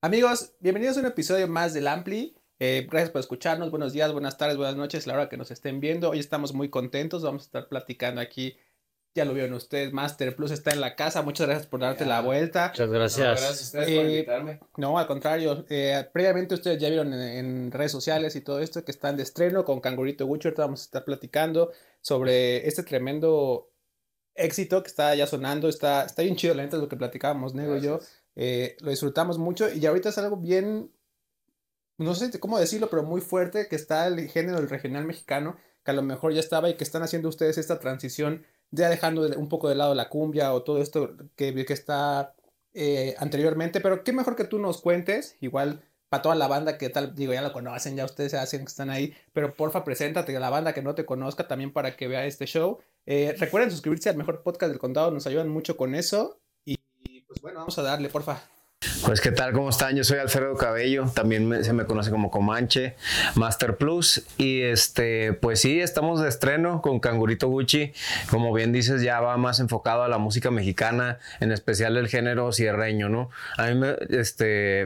Amigos, bienvenidos a un episodio más del Ampli. Gracias por escucharnos. Buenos días, buenas tardes, buenas noches, la hora que nos estén viendo. Hoy estamos muy contentos. Vamos a estar platicando aquí. Ya lo vieron ustedes, Master Plus está en la casa. Muchas gracias por darte la vuelta. Muchas gracias. Gracias a ustedes por invitarme. No, al contrario. Previamente ustedes ya vieron en redes sociales y todo esto que están de estreno con Cangurito Gucci. Ahorita vamos a estar platicando sobre este tremendo éxito que está ya sonando. Está bien chido, la neta, es lo que platicábamos, Nego y yo. Lo disfrutamos mucho y ahorita es algo bien, no sé cómo decirlo, pero muy fuerte, que está el género del regional mexicano, que a lo mejor ya estaba y que están haciendo ustedes esta transición, ya dejando un poco de lado la cumbia o todo esto que está anteriormente, pero qué mejor que tú nos cuentes, igual para toda la banda que tal, digo, ya lo conocen, ya ustedes se hacen que están ahí, pero porfa, preséntate a la banda que no te conozca también para que vea este show. Recuerden suscribirse al mejor podcast del condado, nos ayudan mucho con eso. Pues bueno, vamos a darle, porfa. Pues qué tal, ¿cómo están? Yo soy Alfredo Cabello, también se me conoce como Comanche Master Plus y pues sí, estamos de estreno con Cangurito Gucci, como bien dices, ya va más enfocado a la música mexicana, en especial el género sierreño, ¿no? A mí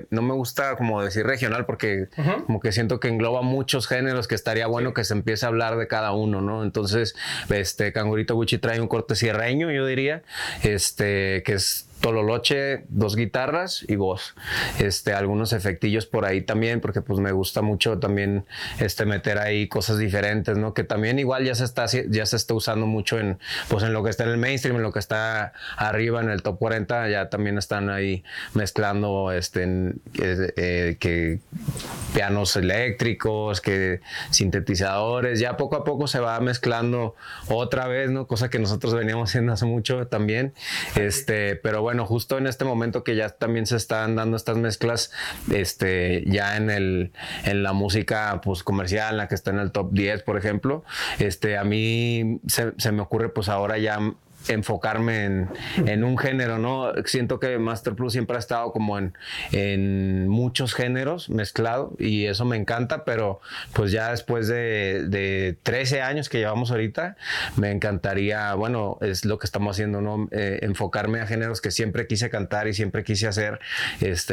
no me gusta como decir regional porque uh-huh. Como que siento que engloba muchos géneros que estaría bueno que se empiece a hablar de cada uno, ¿no? Entonces, Cangurito Gucci trae un corte sierreño, yo diría, que es tololoche, dos guitarras y voz, algunos efectillos por ahí también, porque pues me gusta mucho también meter ahí cosas diferentes, ¿no? Que también igual ya se está usando mucho en, pues en lo que está en el mainstream, en lo que está arriba en el top 40, ya también están ahí mezclando que pianos eléctricos, que sintetizadores, ya poco a poco se va mezclando otra vez, ¿no? Cosa que nosotros veníamos haciendo hace mucho también, pero bueno, justo en este momento que ya también se están dando estas mezclas, ya en la música pues comercial, la que está en el top 10, por ejemplo, a mí se me ocurre pues ahora ya enfocarme en un género, ¿no? Siento que Master Plus siempre ha estado como en muchos géneros mezclado y eso me encanta, pero pues ya después de 13 años que llevamos ahorita, me encantaría, bueno, es lo que estamos haciendo, ¿no? Enfocarme a géneros que siempre quise cantar y siempre quise hacer,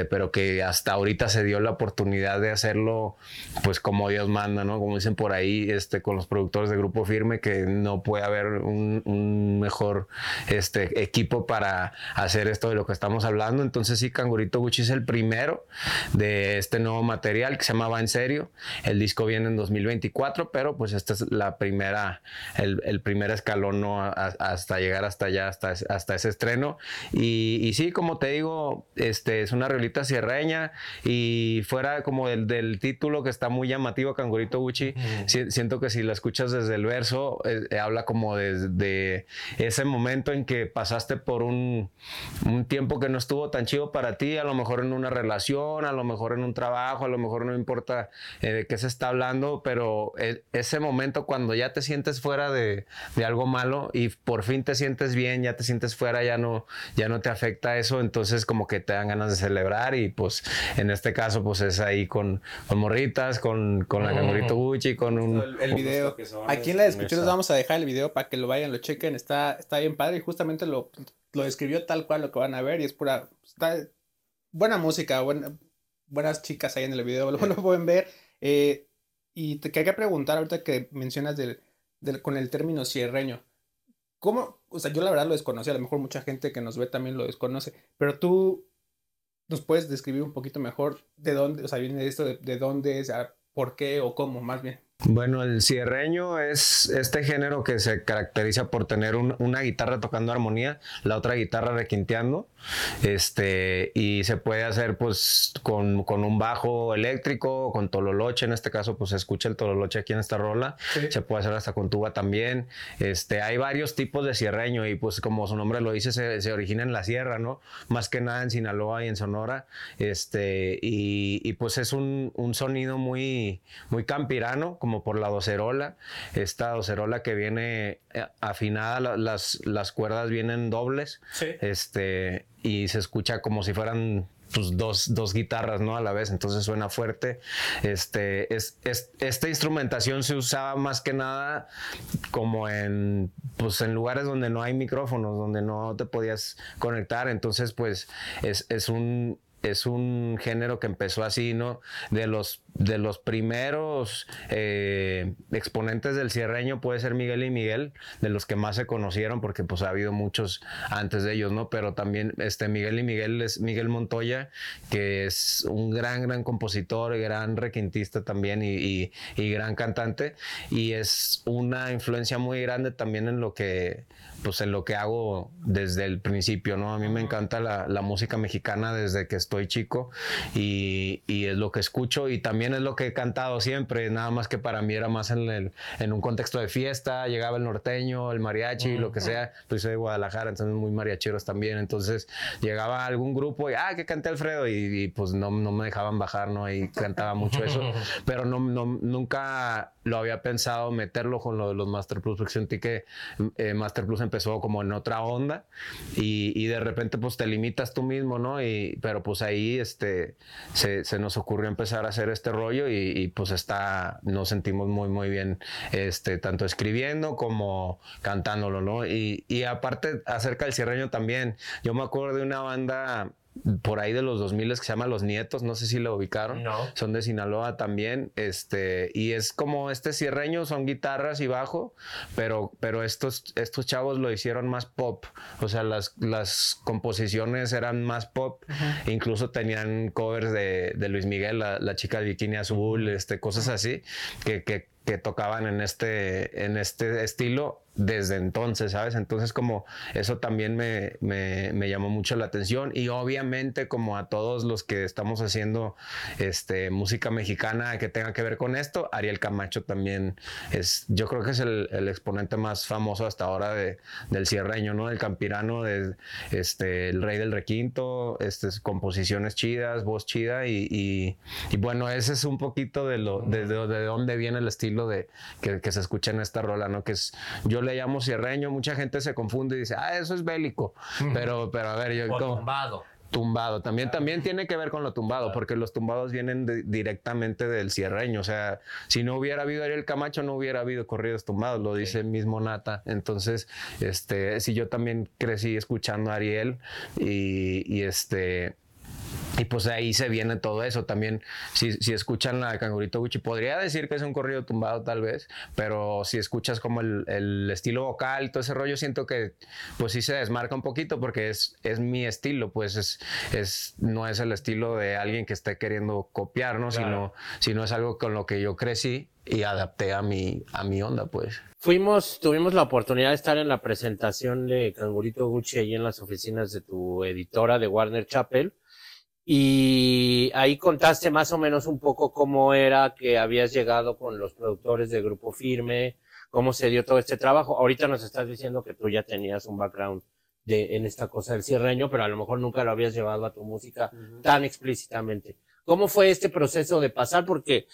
pero que hasta ahorita se dio la oportunidad de hacerlo pues como Dios manda, ¿no? Como dicen por ahí, con los productores de Grupo Firme, que no puede haber un mejor equipo para hacer esto de lo que estamos hablando. Entonces sí, Cangurito Gucci es el primero de este nuevo material que se llama Va en Serio. El disco viene en 2024, pero pues esta es la primera, el primer escalón, ¿no? Hasta llegar hasta allá, hasta ese estreno. Y sí, como te digo, es una rolita sierreña y fuera como del título, que está muy llamativo, Cangurito Gucci. Siento que si la escuchas desde el verso, habla como desde ese momento en que pasaste por un tiempo que no estuvo tan chido para ti, a lo mejor en una relación, a lo mejor en un trabajo, a lo mejor no importa de qué se está hablando, pero ese momento cuando ya te sientes fuera de algo malo y por fin te sientes bien, ya te sientes fuera, ya no te afecta eso, entonces como que te dan ganas de celebrar y pues en este caso pues es ahí con morritas, con la Cangurito Gucci, con el video. Aquí en la descripción les vamos a dejar el video para que lo vayan, lo chequen, está bien padre y justamente lo describió tal cual lo que van a ver y es pura, está buena música, buenas chicas ahí en el video, lo pueden ver. Y te quería preguntar ahorita que mencionas con el término sierreño, ¿cómo? O sea, yo la verdad lo desconocí, a lo mejor mucha gente que nos ve también lo desconoce, pero tú nos puedes describir un poquito mejor de dónde, o sea, viene esto de dónde, o sea, por qué o cómo, más bien. Bueno, el sierreño es este género que se caracteriza por tener una guitarra tocando armonía, la otra guitarra requinteando, y se puede hacer pues con un bajo eléctrico, con tololoche, en este caso pues se escucha el tololoche aquí en esta rola, sí. Se puede hacer hasta con tuba también, hay varios tipos de sierreño y pues como su nombre lo dice, se origina en la sierra, ¿no? Más que nada en Sinaloa y en Sonora, y pues es un sonido muy, muy campirano, como por la docerola, esta docerola que viene afinada, las cuerdas vienen dobles, sí. Y se escucha como si fueran pues dos guitarras, ¿no? A la vez, entonces suena fuerte. Esta instrumentación se usaba más que nada como en lugares donde no hay micrófonos, donde no te podías conectar, entonces pues es un es un género que empezó así, ¿no? De los primeros exponentes del sierreño puede ser Miguel y Miguel, de los que más se conocieron, porque pues ha habido muchos antes de ellos, ¿no? Pero también Miguel y Miguel es Miguel Montoya, que es un gran compositor, gran requintista también y gran cantante, y es una influencia muy grande también en lo que, pues, en lo que hago desde el principio, ¿no? A mí me encanta la música mexicana desde que estoy chico, y es lo que escucho y también es lo que he cantado siempre, nada más que para mí era más en un contexto de fiesta. Llegaba el norteño, el mariachi, lo que sea. Pues soy de Guadalajara, entonces muy mariacheros también, entonces llegaba algún grupo y que canté Alfredo, y pues no me dejaban bajar, ¿no? Y cantaba mucho eso, pero nunca lo había pensado meterlo con lo de los Master Plus, porque sentí que Master Plus empezó como en otra onda, y de repente pues te limitas tú mismo, ¿no? Pero pues ahí se nos ocurrió empezar a hacer este rollo, y pues nos sentimos muy bien tanto escribiendo como cantándolo, ¿no? Y aparte acerca del sierreño también, yo me acuerdo de una banda por ahí de los 2000 que se llama Los Nietos, no sé si lo ubicaron. No. Son de Sinaloa también, y es como sierreño, son guitarras y bajo, pero estos chavos lo hicieron más pop, o sea, las composiciones eran más pop. Uh-huh. Incluso tenían covers de Luis Miguel, la chica de Bikini Azul, cosas así que tocaban en este estilo desde entonces, ¿sabes? Entonces como eso también me llamó mucho la atención, y obviamente como a todos los que estamos haciendo música mexicana que tenga que ver con esto, Ariel Camacho también yo creo que es el exponente más famoso hasta ahora del sierreño, ¿no? El campirano, el rey del requinto, composiciones chidas, voz chida, y bueno, ese es un poquito de dónde viene el estilo que se escucha en esta rola, ¿no? Que es, yo le llamo sierreño, mucha gente se confunde y dice, eso es bélico, pero a ver, yo como tumbado, también tiene que ver con lo tumbado, claro, porque los tumbados vienen directamente del sierreño, o sea, si no hubiera habido Ariel Camacho no hubiera habido corridos tumbados, lo dice el mismo Nata. Entonces, si yo también crecí escuchando a Ariel, y pues ahí se viene todo eso también. Si escuchan la de Cangurito Gucci, podría decir que es un corrido tumbado tal vez, pero si escuchas como el estilo vocal y todo ese rollo, siento que pues sí se desmarca un poquito, porque es mi estilo, pues no es el estilo de alguien que esté queriendo copiar, ¿no? Claro. Sino es algo con lo que yo crecí y adapté a mi onda, pues. Tuvimos la oportunidad de estar en la presentación de Cangurito Gucci ahí en las oficinas de tu editora de Warner Chappell. Y ahí contaste más o menos un poco cómo era que habías llegado con los productores de Grupo Firme, cómo se dio todo este trabajo. Ahorita nos estás diciendo que tú ya tenías un background en esta cosa del sierreño, pero a lo mejor nunca lo habías llevado a tu música tan explícitamente. ¿Cómo fue este proceso de pasar? Porque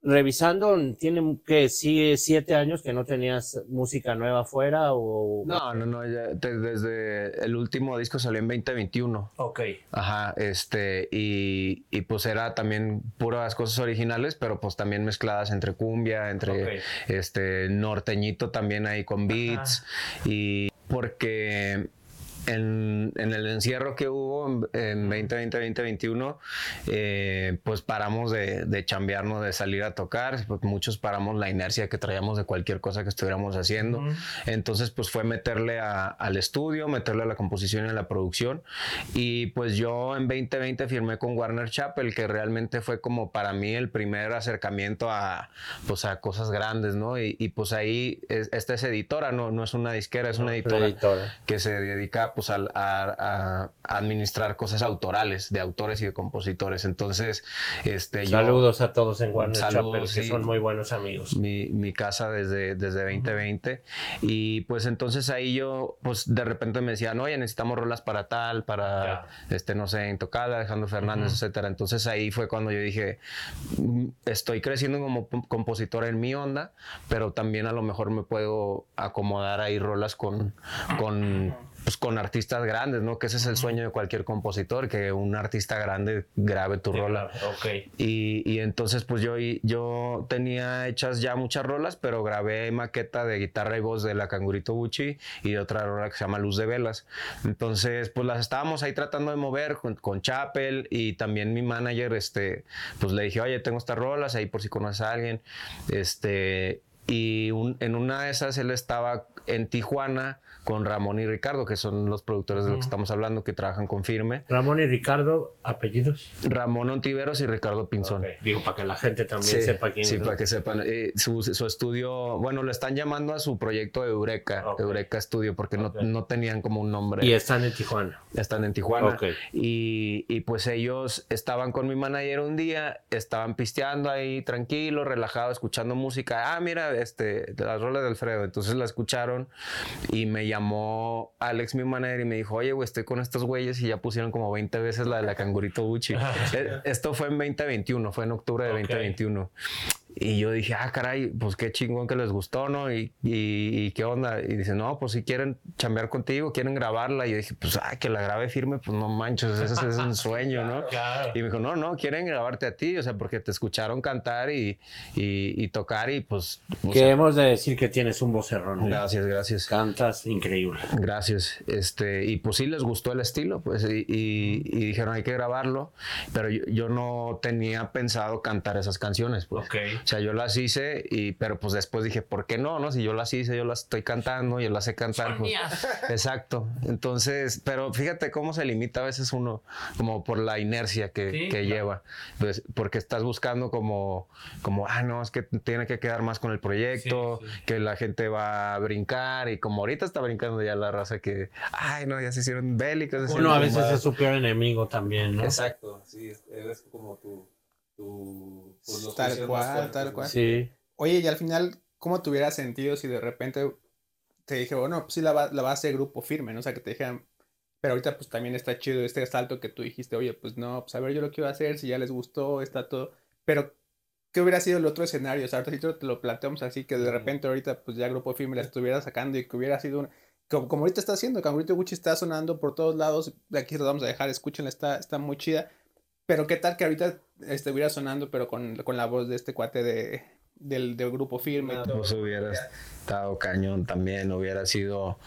revisando, tiene que 7 años que no tenías música nueva afuera o... No, ya, desde el último disco salió en 2021. Ok. Ajá, y pues era también puras cosas originales, pero pues también mezcladas entre cumbia, entre norteñito también ahí con beats. Ajá. Y porque... En el encierro que hubo en 2020-2021, pues paramos de chambearnos, de salir a tocar, pues muchos paramos la inercia que traíamos de cualquier cosa que estuviéramos haciendo. Uh-huh. Entonces pues fue meterle al estudio, meterle a la composición y a la producción, y pues yo en 2020 firmé con Warner Chappell, que realmente fue como para mí el primer acercamiento a cosas grandes, ¿no? Y pues ahí esta es editora, no es una disquera, es una editora que se dedica pues a administrar cosas autorales de autores y de compositores. Entonces, saludos a todos en Warner Chappell, que son muy buenos amigos. Mi casa desde 2020. Y pues entonces ahí yo, pues de repente me decían, oye, necesitamos rolas para tal, para, no sé, Intocada, Alejandro Fernández, etcétera. Entonces ahí fue cuando yo dije, estoy creciendo como compositor en mi onda, pero también a lo mejor me puedo acomodar ahí rolas con con artistas grandes, ¿no? Que ese es el sueño de cualquier compositor, que un artista grande grabe tu rola. Okay. Y entonces, pues yo tenía hechas ya muchas rolas, pero grabé maqueta de guitarra y voz de la Cangurito Gucci y de otra rola que se llama Luz de Velas. Entonces, pues las estábamos ahí tratando de mover con Chappell, y también mi manager, pues le dije, oye, tengo estas rolas ahí por si conoces a alguien, Y en una de esas él estaba en Tijuana con Ramón y Ricardo, que son los productores de los que estamos hablando, que trabajan con Firme. Ramón y Ricardo, apellidos. Ramón Ontiveros y Ricardo Pinzón. Okay. Digo, para que la gente también sepa quién es. Sí, para que sepan. Su estudio, bueno, le están llamando a su proyecto de Eureka, Eureka Studio, porque no tenían como un nombre. Y están en Tijuana. Están en Tijuana. Okay. Y pues ellos estaban con mi manager un día, estaban pisteando ahí tranquilo, relajado, escuchando música. Ah, mira, las rolas de Alfredo. Entonces la escucharon y me llamó Alex, mi manager, y me dijo, oye, güey, estoy con estos güeyes y ya pusieron como 20 veces la de la Cangurito Gucci. Esto fue en 2021, fue en octubre de 2021. Y yo dije, ah, caray, pues qué chingón que les gustó, ¿no? ¿Y qué onda? Y dice, no, pues si quieren chambear contigo, quieren grabarla. Y yo dije, pues, que la grabe Firme, pues no manches, ese es un sueño, ¿no? Claro. Y me dijo, no, quieren grabarte a ti, o sea, porque te escucharon cantar y tocar y pues... Hemos de decir que tienes un vocerrón. Gracias, gracias. Cantas increíble. Gracias. Y pues sí les gustó el estilo, pues, y dijeron, hay que grabarlo, pero yo no tenía pensado cantar esas canciones, pues. Ok. O sea, yo las hice, pero pues después dije, ¿por qué no? Si yo las hice, yo las estoy cantando, yo las sé cantar. Pues, exacto. Entonces, pero fíjate cómo se limita a veces uno, como por la inercia que lleva. Pues, porque estás buscando como, no, es que tiene que quedar más con el proyecto, que la gente va a brincar, y como ahorita está brincando ya la raza que, ya se hicieron bélicos. Uno a veces es su peor enemigo también, ¿no? Exacto, sí, es como tal cual. Sí. Oye, y al final, ¿cómo te hubiera sentido si de repente te dije, bueno, pues sí la va a hacer Grupo Firme, ¿no? O sea, que te dijeran, pero ahorita pues también está chido este salto que tú dijiste, oye, pues no, pues a ver, yo lo quiero hacer, si ya les gustó, está todo, pero ¿qué hubiera sido el otro escenario? O sea, ahorita si te lo planteamos así, que de repente ahorita pues ya Grupo Firme la estuviera sacando y que hubiera sido como ahorita está haciendo, Cangurito Gucci está sonando por todos lados, aquí se lo vamos a dejar, escúchenla, está muy chida. Pero qué tal que ahorita estuviera sonando, pero con la voz de este cuate del Grupo Firme. Y todo. Pues hubiera estado cañón también, hubiera sido,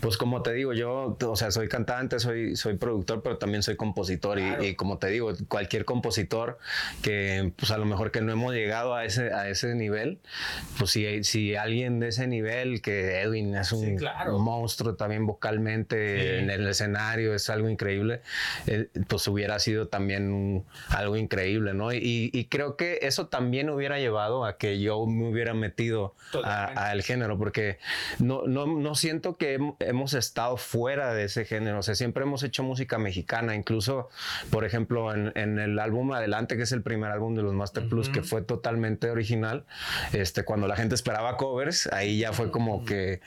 pues como te digo, yo, o sea, soy cantante, soy productor, pero también soy compositor. Claro. Y como te digo, cualquier compositor que, pues a lo mejor que no hemos llegado a ese nivel, pues si alguien de ese nivel, que Edwin es un monstruo también vocalmente, en el escenario, es algo increíble, pues hubiera sido también algo increíble, ¿no? Y creo que eso también hubiera llevado a que yo me hubiera metido al género, porque no siento que hemos estado fuera de ese género. O sea, siempre hemos hecho música mexicana, incluso, por ejemplo, en el álbum Adelante, que es el primer álbum de los Master Plus, que fue totalmente original, cuando la gente esperaba covers, ahí ya fue como que,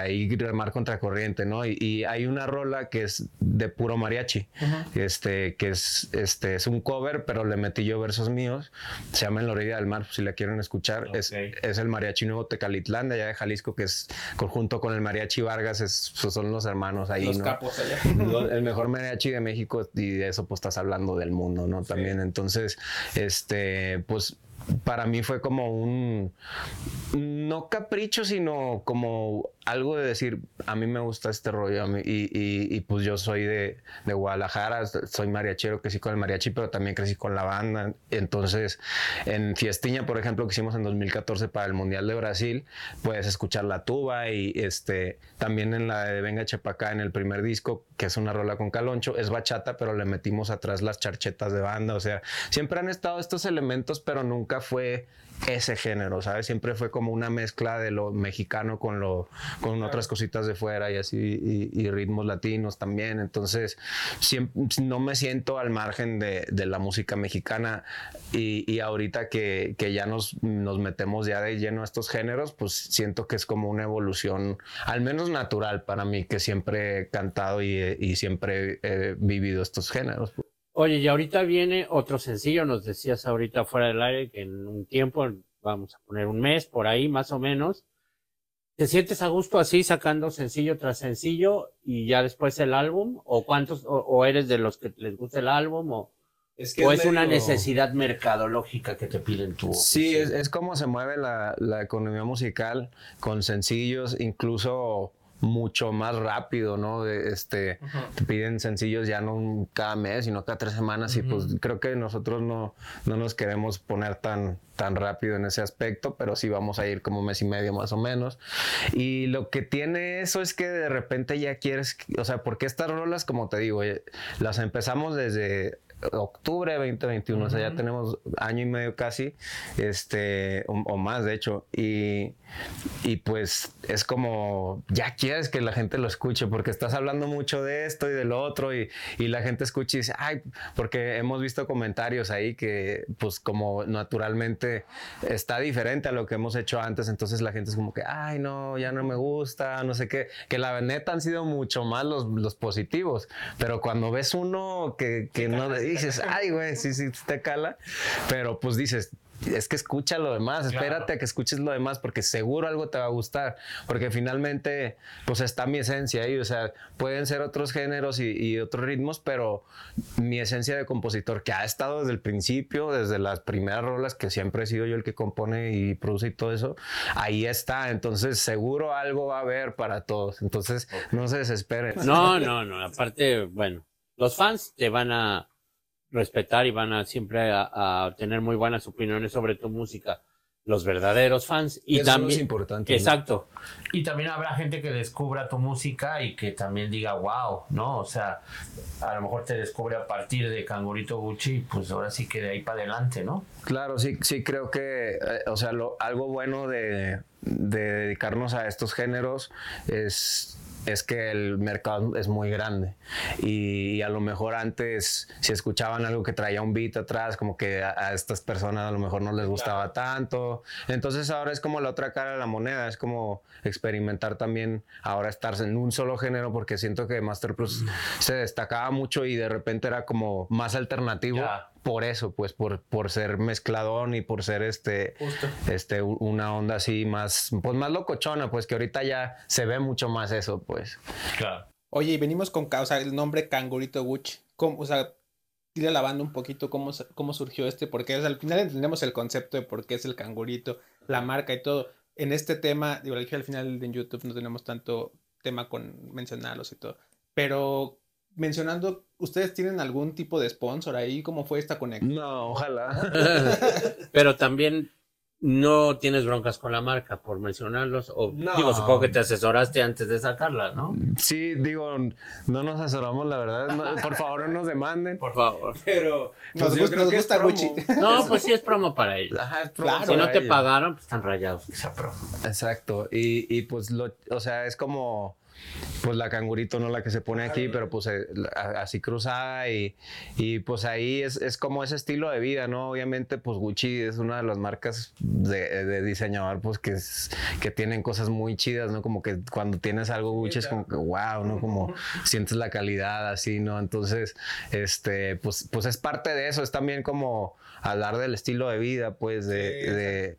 ahí remar contracorriente, ¿no? Y hay una rola que es de puro mariachi, que es un cover, pero le metí yo versos míos, se llama En la Orilla del Mar, si la quieren escuchar, es el Mariachi Nuevo Tecalitlán, de allá de Jalisco, que es conjunto con el Mariachi Vargas, son los hermanos ahí, los capos allá. El mejor mariachi de México, y de eso pues estás hablando del mundo, ¿no? También, entonces, pues para mí fue como un, no capricho, sino como algo de decir, a mí me gusta este rollo, y pues yo soy de Guadalajara, soy mariachero, crecí con el mariachi, pero también crecí con la banda. Entonces, en Fiestiña, por ejemplo, que hicimos en 2014 para el Mundial de Brasil, puedes escuchar la tuba, y también en la de Venga Chapacá, en el primer disco, que es una rola con Caloncho, es bachata, pero le metimos atrás las charchetas de banda. O sea, siempre han estado estos elementos, pero nunca fue ese género, ¿sabes? Siempre fue como una mezcla de lo mexicano con otras cositas de fuera, y así, y ritmos latinos también. Entonces, siempre, no me siento al margen de la música mexicana, y ahorita que ya nos metemos ya de lleno a estos géneros, pues siento que es como una evolución, al menos natural para mí, que siempre he cantado y siempre he vivido estos géneros. Oye, y ahorita viene otro sencillo, nos decías ahorita fuera del aire que en un tiempo, vamos a poner un mes por ahí más o menos, ¿Te sientes a gusto así sacando sencillo tras sencillo y ya después el álbum? ¿O cuántos, o eres de los que les gusta el álbum? ¿O es medio... una necesidad mercadológica que te piden tú? Sí, es como se mueve la economía musical con sencillos, incluso mucho más rápido, ¿no? Te piden sencillos ya no cada mes, sino cada 3 semanas. Uh-huh. Y pues creo que nosotros no nos queremos poner tan rápido en ese aspecto, pero sí vamos a ir como mes y medio más o menos. Y lo que tiene eso es que de repente ya quieres, o sea, porque estas rolas, como te digo, las empezamos desde octubre de 2021, uh-huh. O sea, ya tenemos año y medio casi, o más de hecho, y pues es como, ya quieres que la gente lo escuche, porque estás hablando mucho de esto y del otro, y la gente escucha y dice, ay, porque hemos visto comentarios ahí que, pues como naturalmente está diferente a lo que hemos hecho antes, entonces la gente es como que, ay, no, ya no me gusta, no sé qué, que la neta han sido mucho más los positivos, pero cuando ves uno que no... dices, ay, güey, sí, te cala, pero pues dices, es que escucha lo demás, claro. Espérate a que escuches lo demás porque seguro algo te va a gustar, porque finalmente, pues está mi esencia ahí, o sea, pueden ser otros géneros y otros ritmos, pero mi esencia de compositor que ha estado desde el principio, desde las primeras rolas, que siempre he sido yo el que compone y produce y todo eso, ahí está, entonces seguro algo va a haber para todos, entonces no se desesperen. No, aparte, bueno, los fans te van a respetar y van a siempre a tener muy buenas opiniones sobre tu música, los verdaderos fans. Y eso también es importante. Exacto. ¿No? Y también habrá gente que descubra tu música y que también diga, wow, ¿no? O sea, a lo mejor te descubre a partir de Cangurito Gucci, pues ahora sí que de ahí para adelante, ¿no? Claro, sí creo que, o sea, algo bueno de dedicarnos a estos géneros es que el mercado es muy grande y a lo mejor antes si escuchaban algo que traía un beat atrás, como que a estas personas a lo mejor no les gustaba tanto, entonces ahora es como la otra cara de la moneda, es como experimentar también, ahora estarse en un solo género, porque siento que Master Plus se destacaba mucho y de repente era como más alternativo. Yeah. Por eso, pues, por ser mezcladón y por ser una onda así más, pues más locochona, pues que ahorita ya se ve mucho más eso, pues. Claro. Oye, y venimos con causa, el nombre Cangurito Gucci. O sea, tira la banda un poquito cómo surgió porque al final entendemos el concepto de por qué es el cangurito, la marca y todo. En este tema, digo, al final en YouTube no tenemos tanto tema con mencionarlos y todo, pero... Mencionando, ¿ustedes tienen algún tipo de sponsor ahí? ¿Cómo fue esta conexión? No, ojalá. Pero también no tienes broncas con la marca por mencionarlos. Supongo que te asesoraste antes de sacarla, ¿no? Sí, digo, no nos asesoramos, la verdad. No, por favor, no nos demanden. Por favor. Pero pues nos gusta Gucci. No, pues sí es promo para ellos. Ajá, es promo. Claro, si no te pagaron, pues están rayados. Esa promo. Exacto. Y pues, o sea, es como... Pues la cangurito, no la que se pone aquí, pero pues así cruzada y pues ahí es como ese estilo de vida, ¿no? Obviamente pues Gucci es una de las marcas de diseñador pues que tienen cosas muy chidas, ¿no? Como que cuando tienes algo Gucci es como que wow, ¿no? Como sientes la calidad así, ¿no? Entonces, pues es parte de eso, es también como hablar del estilo de vida, pues de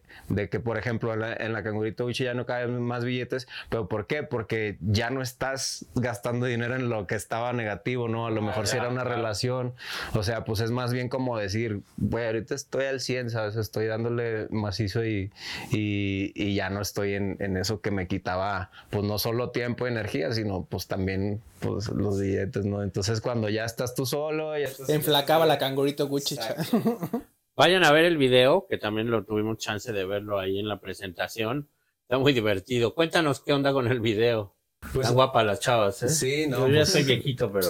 que por ejemplo en la Cangurito Gucci ya no caen más billetes, pero ¿por qué? Porque ya no estás gastando dinero en lo que estaba negativo, ¿no? A lo mejor si era una relación, o sea, pues es más bien como decir, güey, ahorita estoy al 100, ¿sabes? Estoy dándole macizo y ya no estoy en eso que me quitaba, pues no solo tiempo y energía, sino pues también pues los billetes, ¿no? Entonces cuando ya estás tú solo... Ya estás enflacaba la Cangurito Gucci. Vayan a ver el video, que también lo tuvimos chance de verlo ahí en la presentación. Está muy divertido. Cuéntanos qué onda con el video. Pues, están guapas las chavas, ¿eh? Sí, no. Yo ya soy viejito, pero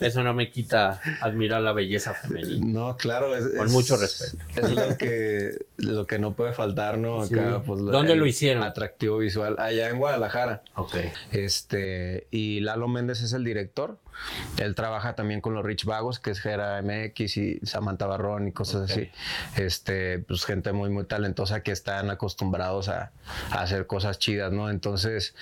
eso no me quita admirar la belleza femenina. No, claro. Con mucho respeto. Es lo que no puede faltar, ¿no? Acá, sí. Pues, ¿dónde lo hicieron? Atractivo visual. Allá en Guadalajara. Ok. Y Lalo Méndez es el director. Él trabaja también con los Rich Vagos, que es Gera MX y Samantha Barrón y cosas así. Pues gente muy, muy talentosa que están acostumbrados a hacer cosas chidas, ¿no? Entonces,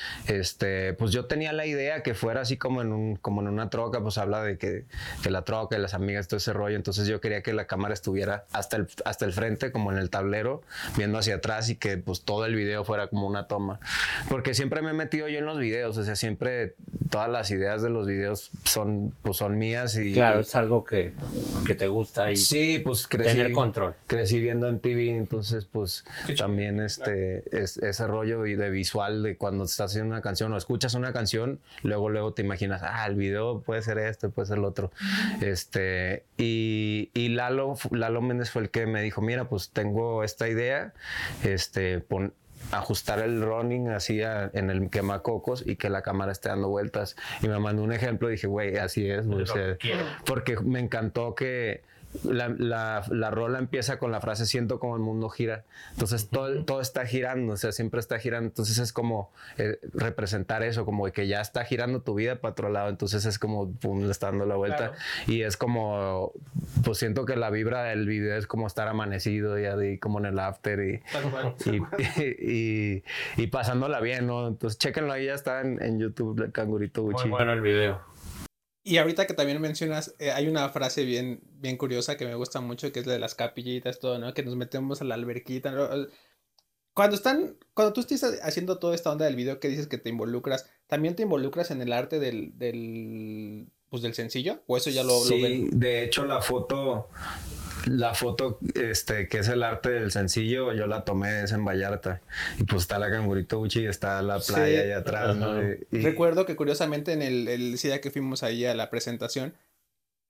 pues yo tenía la idea que fuera así como en, como en una troca, pues habla de que la troca y las amigas, todo ese rollo. Entonces yo quería que la cámara estuviera hasta el frente, como en el tablero, viendo hacia atrás y que pues todo el video fuera como una toma. Porque siempre me he metido yo en los videos, o sea, siempre todas las ideas de los videos son mías y... Claro, es algo que te gusta y sí, pues tener control. Crecí viendo en TV, entonces pues también ese rollo de visual de cuando estás haciendo una canción o escuchas una canción, luego te imaginas, el video puede ser este, puede ser el otro. Y Lalo Méndez fue el que me dijo, mira, pues tengo esta idea, ajustar el running así en el quemacocos y que la cámara esté dando vueltas. Y me mandó un ejemplo y dije, güey, así es. O sea, porque me encantó que la rola empieza con la frase siento como el mundo gira. Entonces todo está girando, o sea, siempre está girando. Entonces es como representar eso, como que ya está girando tu vida para otro lado. Entonces es como, pum, le está dando la vuelta. Claro. Y es como, pues siento que la vibra del video es como estar amanecido y así como en el after y pasándola bien, ¿no? Entonces chéquenlo, ahí ya está en YouTube, el Cangurito Gucci. Muy bueno el video. Y ahorita que también mencionas, hay una frase bien, bien curiosa que me gusta mucho, que es la de las capillitas, todo, ¿no? Que nos metemos a la alberquita, ¿no? Cuando tú estés haciendo toda esta onda del video que dices que te involucras, ¿también te involucras en el arte del sencillo? ¿O eso ya lo ven? Sí, de hecho la foto que es el arte del sencillo, yo la tomé en Vallarta y pues está la Cangurito Gucci y está la playa allá atrás, ¿no? Recuerdo que curiosamente en el día que fuimos ahí a la presentación,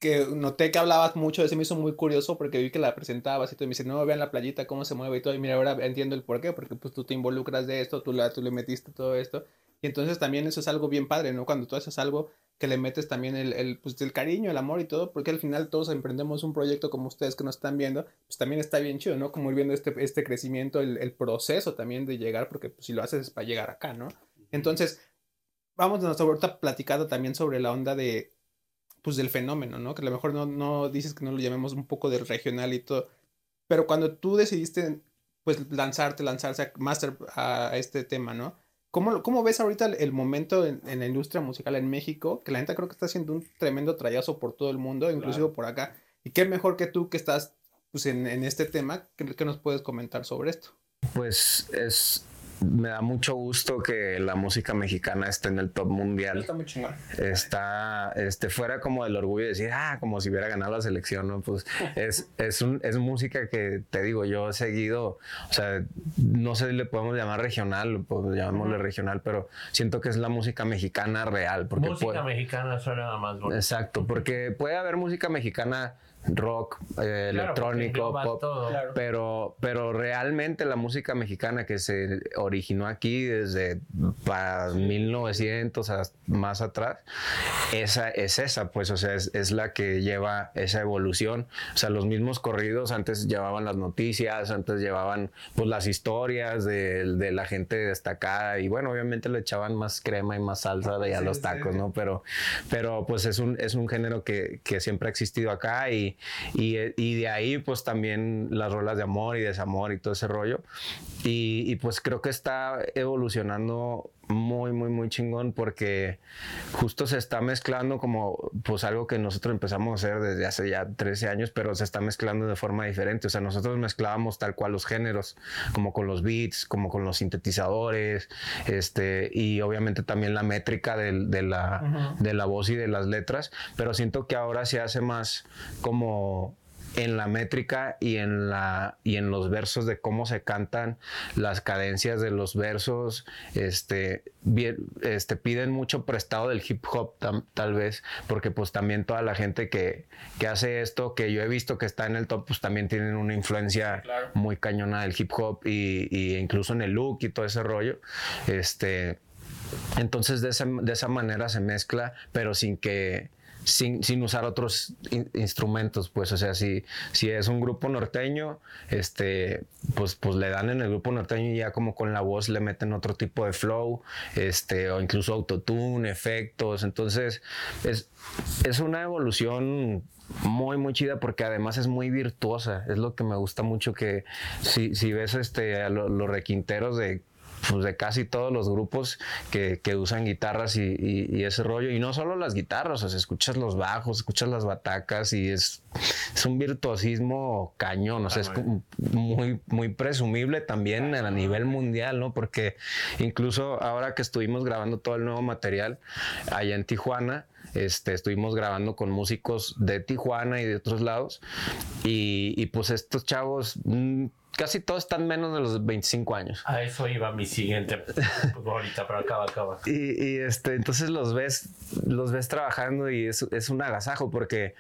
que noté que hablabas mucho, eso me hizo muy curioso porque vi que la presentabas y todo, y me dice, no, vean la playita, cómo se mueve y todo, y mira, ahora entiendo el porqué, porque pues tú te involucras de esto, tú le metiste todo esto, y entonces también eso es algo bien padre, ¿no? Cuando tú haces algo que le metes también el cariño, el amor y todo, porque al final todos emprendemos un proyecto como ustedes que nos están viendo, pues también está bien chido, ¿no? Como ir viendo este crecimiento, el proceso también de llegar, porque pues, si lo haces es para llegar acá, ¿no? Entonces, vamos a nuestra vuelta platicando también sobre la onda de, pues, del fenómeno, ¿no? Que a lo mejor no dices que no lo llamemos un poco del regional y todo, pero cuando tú decidiste, pues, lanzarse a este tema, ¿no? ¿Cómo ves ahorita el momento en la industria musical en México? Que la neta creo que está haciendo un tremendo trayazo por todo el mundo, inclusive por acá. Y qué mejor que tú que estás pues, en este tema, ¿qué nos puedes comentar sobre esto? Pues me da mucho gusto que la música mexicana esté en el top mundial. Está muy chingón. Está fuera como del orgullo de decir, como si hubiera ganado la selección, ¿no? Pues es música que, te digo, yo he seguido, o sea, no sé si le podemos llamar regional, pues llamémosle regional, pero siento que es la música mexicana real. Porque música mexicana suena nada más bonito. Exacto, porque puede haber música mexicana rock, electrónico, pop, claro. Pero realmente la música mexicana que se originó aquí desde 1900 más atrás, esa pues, o sea, es la que lleva esa evolución. O sea, los mismos corridos antes llevaban las noticias, antes llevaban pues las historias de la gente destacada y bueno, obviamente le echaban más crema y más salsa de a los tacos, ¿no? Pero pues es un género que siempre ha existido acá y de ahí pues también las rolas de amor y desamor y todo ese rollo y pues creo que está evolucionando muy, muy, muy chingón porque justo se está mezclando como pues algo que nosotros empezamos a hacer desde hace ya 13 años, pero se está mezclando de forma diferente. O sea, nosotros mezclábamos tal cual los géneros, como con los beats, como con los sintetizadores, y obviamente también la métrica de la voz y de las letras, pero siento que ahora se hace más como en la métrica y en los versos, de cómo se cantan las cadencias de los versos. Piden mucho prestado del hip hop tal vez, porque pues también toda la gente que hace esto, que yo he visto que está en el top, pues también tienen una influencia muy cañona del hip hop y incluso en el look y todo ese rollo. Entonces de esa manera se mezcla, pero sin que sin usar otros instrumentos, pues, o sea, si es un grupo norteño, pues le dan en el grupo norteño y ya como con la voz le meten otro tipo de flow, o incluso autotune, efectos. Entonces es una evolución muy, muy chida, porque además es muy virtuosa. Es lo que me gusta mucho, que si ves a los requinteros de casi todos los grupos que usan guitarras y ese rollo, y no solo las guitarras, o sea, escuchas los bajos, escuchas las batacas, y es un virtuosismo cañón, o sea, es muy, muy presumible también a nivel mundial, ¿no? Porque incluso ahora que estuvimos grabando todo el nuevo material allá en Tijuana, estuvimos grabando con músicos de Tijuana y de otros lados, y pues estos chavos... casi todos están menos de los 25 años. A eso iba mi siguiente ahorita, pero acaba. Entonces los ves trabajando, y es un agasajo, porque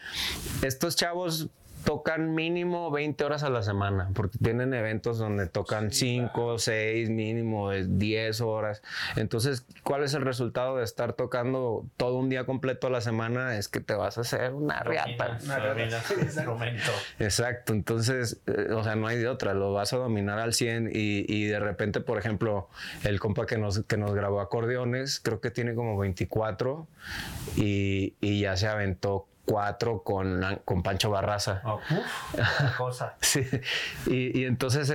estos chavos tocan mínimo 20 horas a la semana, porque tienen eventos donde tocan 5, 6, mínimo 10 horas. Entonces, ¿cuál es el resultado de estar tocando todo un día completo a la semana? Es que te vas a hacer una riata. Exacto. Entonces, o sea, no hay de otra, lo vas a dominar al 100, y de repente, por ejemplo, el compa que nos grabó acordeones, creo que tiene como 24, y ya se aventó 4 con Pancho Barraza. Oh, ¡qué cosa! Sí. Y entonces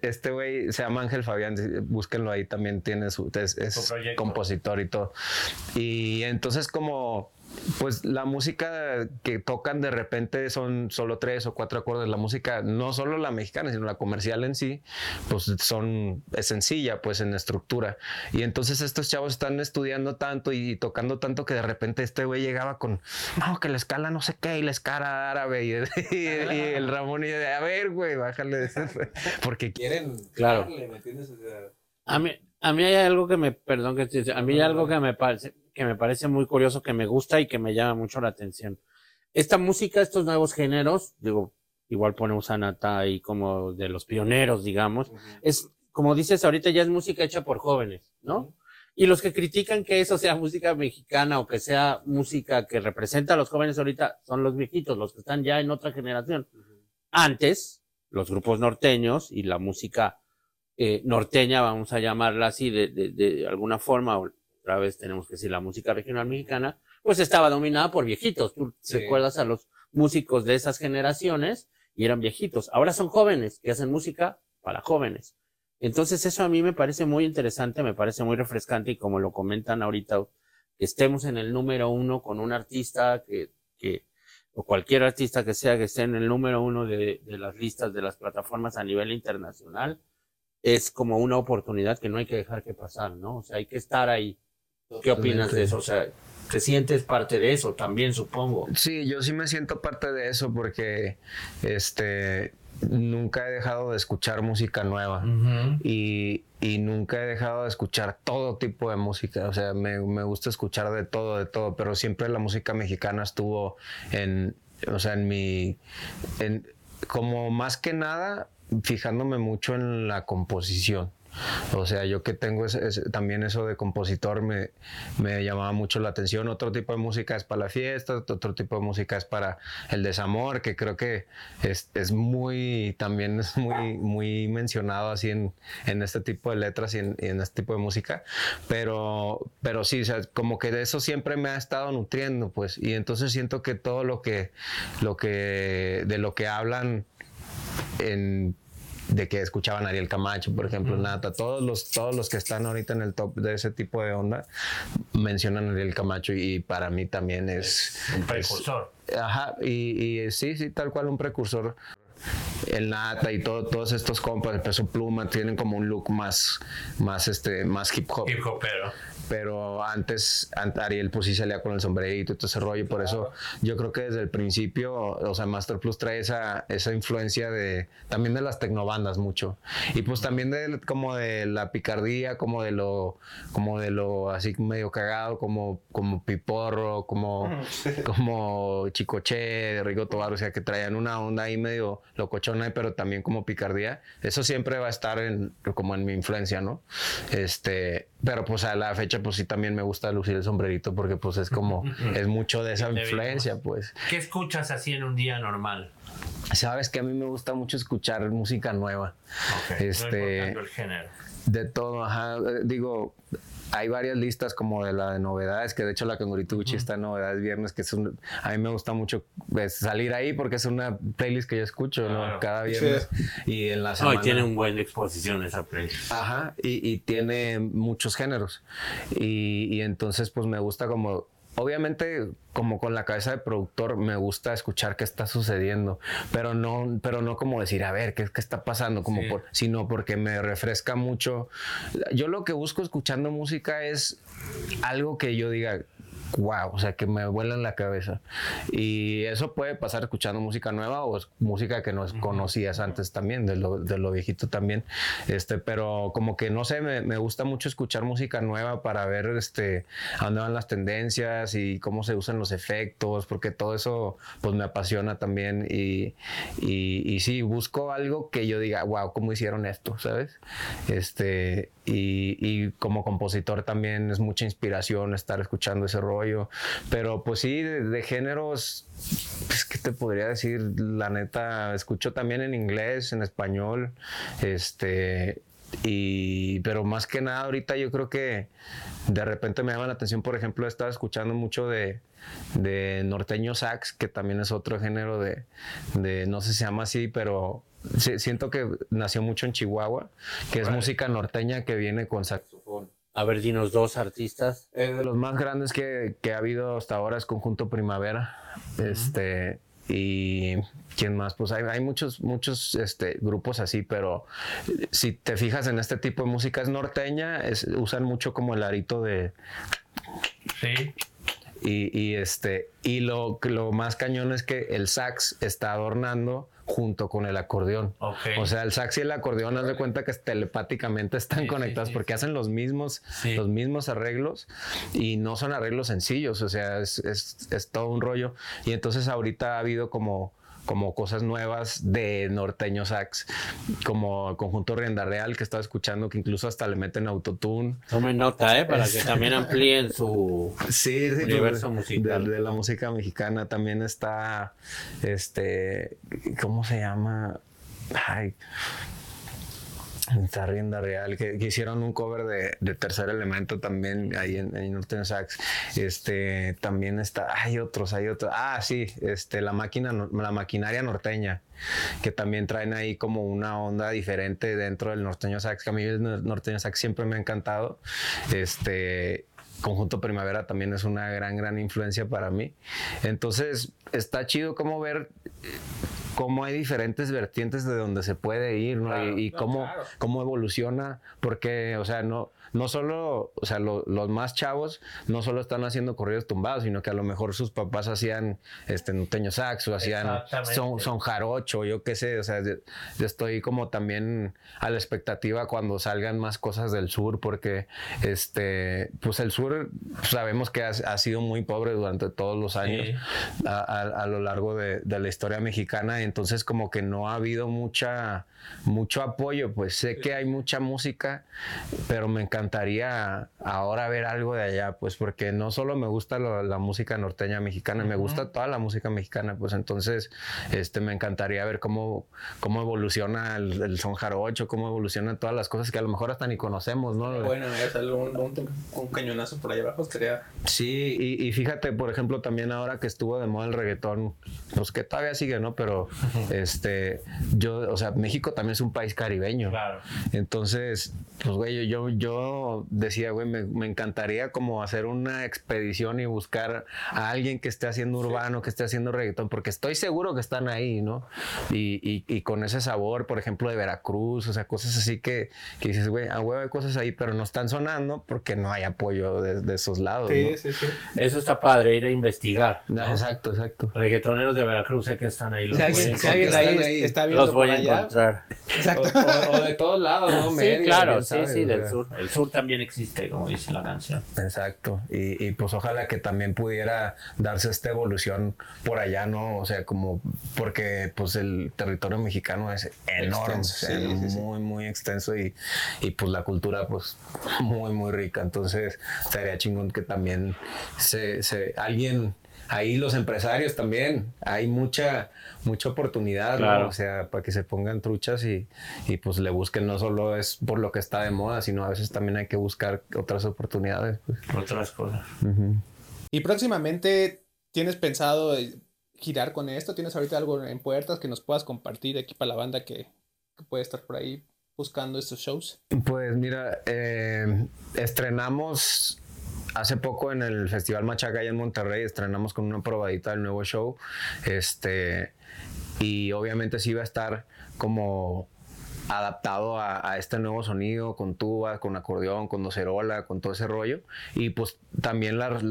este güey se llama Ángel Fabián, búsquenlo ahí, también tiene es compositor y todo. Y entonces, como pues la música que tocan de repente son solo 3 o 4 acordes. La música, no solo la mexicana, sino la comercial en sí, pues es sencilla, pues, en estructura. Y entonces estos chavos están estudiando tanto y tocando tanto, que de repente este güey llegaba con, no, que la escala no sé qué, y la escala árabe, y el Ramón, y de, a ver, güey, bájale, porque quieren, claro. ¿Me entiendes? O sea, a mí hay algo que me, perdón que te diga, a mí hay algo que me parece muy curioso, que me gusta y que me llama mucho la atención. Esta música, estos nuevos géneros, digo, igual ponemos a Nata ahí como de los pioneros, digamos, uh-huh. Es, como dices ahorita, ya es música hecha por jóvenes, ¿no? Uh-huh. Y los que critican que eso sea música mexicana, o que sea música que representa a los jóvenes ahorita, son los viejitos, los que están ya en otra generación. Uh-huh. Antes, los grupos norteños y la música norteña, vamos a llamarla así de alguna forma, o otra vez tenemos que decir la música regional mexicana, pues estaba dominada por viejitos. Tú recuerdas a los músicos de esas generaciones, y eran viejitos. Ahora son jóvenes que hacen música para jóvenes. Entonces eso a mí me parece muy interesante, me parece muy refrescante, y como lo comentan ahorita, que estemos en el número 1 con un artista que o cualquier artista que sea, que esté en el número 1 de las listas de las plataformas a nivel internacional, es como una oportunidad que no hay que dejar que pasar, ¿no? O sea, hay que estar ahí. ¿Qué opinas de eso? O sea, ¿te sientes parte de eso también, supongo? Sí, yo sí me siento parte de eso, porque nunca he dejado de escuchar música nueva, uh-huh. y nunca he dejado de escuchar todo tipo de música. O sea, me gusta escuchar de todo, pero siempre la música mexicana estuvo como más que nada fijándome mucho en la composición. O sea, yo que tengo también eso de compositor, me llamaba mucho la atención. Otro tipo de música es para la fiesta, otro tipo de música es para el desamor, que creo que es muy mencionado así en este tipo de letras y en este tipo de música, pero sí, o sea, como que de eso siempre me ha estado nutriendo, pues. Y entonces siento que todo lo que de lo que hablan de que escuchaban Ariel Camacho, por ejemplo, Nata, todos los que están ahorita en el top de ese tipo de onda mencionan a Ariel Camacho, y para mí también es un precursor. Ajá, y sí, tal cual un precursor. El Nata y todos estos compas, el Peso Pluma, tienen como un look más hip hop. Hip hopero. Pero antes Ariel pues sí salía con el sombrerito y todo ese rollo, por eso yo creo que desde el principio, o sea, Master Plus trae esa influencia también de las tecnobandas mucho, y pues también como de la picardía, como de lo así medio cagado, como Piporro, como Chicoche, Rigo Tobar, o sea, que traían una onda ahí medio locochona, pero también como picardía. Eso siempre va a estar como en mi influencia, ¿no? Pero pues a la fecha pues sí también me gusta lucir el sombrerito porque pues es como, es mucho de esa influencia, pues. ¿Qué escuchas así en un día normal? Sabes que a mí me gusta mucho escuchar música nueva. Okay. No importando el género. De todo, ajá. Digo, hay varias listas como de la de novedades, que de hecho la Cangurito Gucci está en Novedades Viernes, que es a mí me gusta mucho salir ahí porque es una playlist que yo escucho, ¿no? Claro. Cada viernes. Sí. Y en la semana. No, y tiene una buena exposición esa playlist. Ajá, y tiene muchos géneros. Y entonces pues me gusta como... Obviamente, como con la cabeza de productor, me gusta escuchar qué está sucediendo, pero no como decir, a ver, ¿qué está pasando? Como sí. Sino porque me refresca mucho. Yo lo que busco escuchando música es algo que yo diga, wow, o sea, que me vuela en la cabeza. Y eso puede pasar escuchando música nueva o música que no conocías antes también, de lo viejito también. Pero como que, no sé, me gusta mucho escuchar música nueva para ver a dónde van las tendencias y cómo se usan los efectos, porque todo eso pues me apasiona también. Y sí, busco algo que yo diga, wow, ¿cómo hicieron esto? ¿Sabes? Y como compositor también es mucha inspiración estar escuchando ese rollo. Pero pues sí, de géneros, pues, ¿qué te podría decir? La neta, escucho también en inglés, en español, pero más que nada ahorita yo creo que de repente me llama la atención, por ejemplo, estaba escuchando mucho de norteño sax, que también es otro género de no sé si se llama así, pero siento que nació mucho en Chihuahua, que es música norteña que viene con saxofón. A ver, dinos dos artistas. Los más grandes que ha habido hasta ahora es Conjunto Primavera. Y quién más, pues hay muchos grupos así, pero si te fijas en este tipo de música es norteña, usan mucho como el arito de... Sí. Y lo más cañón es que el sax está adornando junto con el acordeón. Okay. O sea, el sax y el acordeón, haz de cuenta que telepáticamente están conectados porque hacen los mismos arreglos y no son arreglos sencillos. O sea, es todo un rollo. Y entonces ahorita ha habido como cosas nuevas de norteño sax, como el Conjunto Rienda Real que estaba escuchando, que incluso hasta le meten autotune. Tomen nota, para que también amplíen su universo musical. De la música mexicana también está, ¿cómo se llama? Ay... Está Rienda Real, que hicieron un cover de Tercer Elemento también ahí en norteño sax. También está, hay otros. Ah, sí, la maquinaria norteña, que también traen ahí como una onda diferente dentro del norteño sax, que a mí el norteño sax siempre me ha encantado. Conjunto Primavera también es una gran influencia para mí. Entonces, está chido como ver cómo hay diferentes vertientes de donde se puede ir, ¿no? Claro, y cómo evoluciona, porque, o sea, no solo, o sea, los más chavos no solo están haciendo corridos tumbados, sino que a lo mejor sus papás hacían norteño sax o hacían son jarocho, yo qué sé. O sea, yo estoy como también a la expectativa cuando salgan más cosas del sur, porque pues el sur sabemos que ha sido muy pobre durante todos los años, sí, a lo largo de la historia mexicana. Entonces como que no ha habido mucho apoyo. Pues sé que hay mucha música, pero me encantaría ahora ver algo de allá, pues, porque no solo me gusta la música norteña mexicana, me gusta toda la música mexicana, pues. Entonces me encantaría ver cómo evoluciona el son jarocho, cómo evolucionan todas las cosas que a lo mejor hasta ni conocemos, ¿no? Bueno, ya salió un cañonazo por allá abajo, sería... Sí, y fíjate, por ejemplo, también ahora que estuvo de moda el reggaetón, pues que todavía sigue, ¿no? Pero yo, o sea, México también es un país caribeño. Claro. Entonces, pues, güey, yo decía, güey, me encantaría como hacer una expedición y buscar a alguien que esté haciendo urbano, que esté haciendo reggaetón, porque estoy seguro que están ahí, ¿no? Y con ese sabor, por ejemplo, de Veracruz, o sea, cosas así que dices, güey, a huevo hay cosas ahí, pero no están sonando porque no hay apoyo de esos lados, sí, ¿no? Sí. Eso está padre, ir a investigar. No, exacto. Reggaetoneros de Veracruz, sé que están ahí. Los Si alguien ahí está viendo los voy a encontrar. Exacto. O de todos lados, ¿no? Sí, medio, claro, sí, sabes, sí, del sur. El sur también existe, como dice la canción. Exacto. Y pues ojalá que también pudiera darse esta evolución por allá, ¿no? O sea, como porque pues el territorio mexicano es enorme, extenso, sí, es muy extenso y pues la cultura pues muy rica. Entonces estaría chingón que también se alguien... Ahí los empresarios también, hay mucha oportunidad, claro, ¿no? O sea, para que se pongan truchas y pues le busquen, no solo es por lo que está de moda, sino a veces también hay que buscar otras oportunidades. Pues. Otras cosas. Uh-huh. Y próximamente, ¿tienes pensado girar con esto? ¿Tienes ahorita algo en puertas que nos puedas compartir aquí para la banda que puede estar por ahí buscando estos shows? Pues mira, estrenamos... Hace poco en el Festival Machaca allá en Monterrey estrenamos con una probadita del nuevo show. Y obviamente sí va a estar como adaptado a este nuevo sonido, con tuba, con acordeón, con docerola, con todo ese rollo. Y pues también las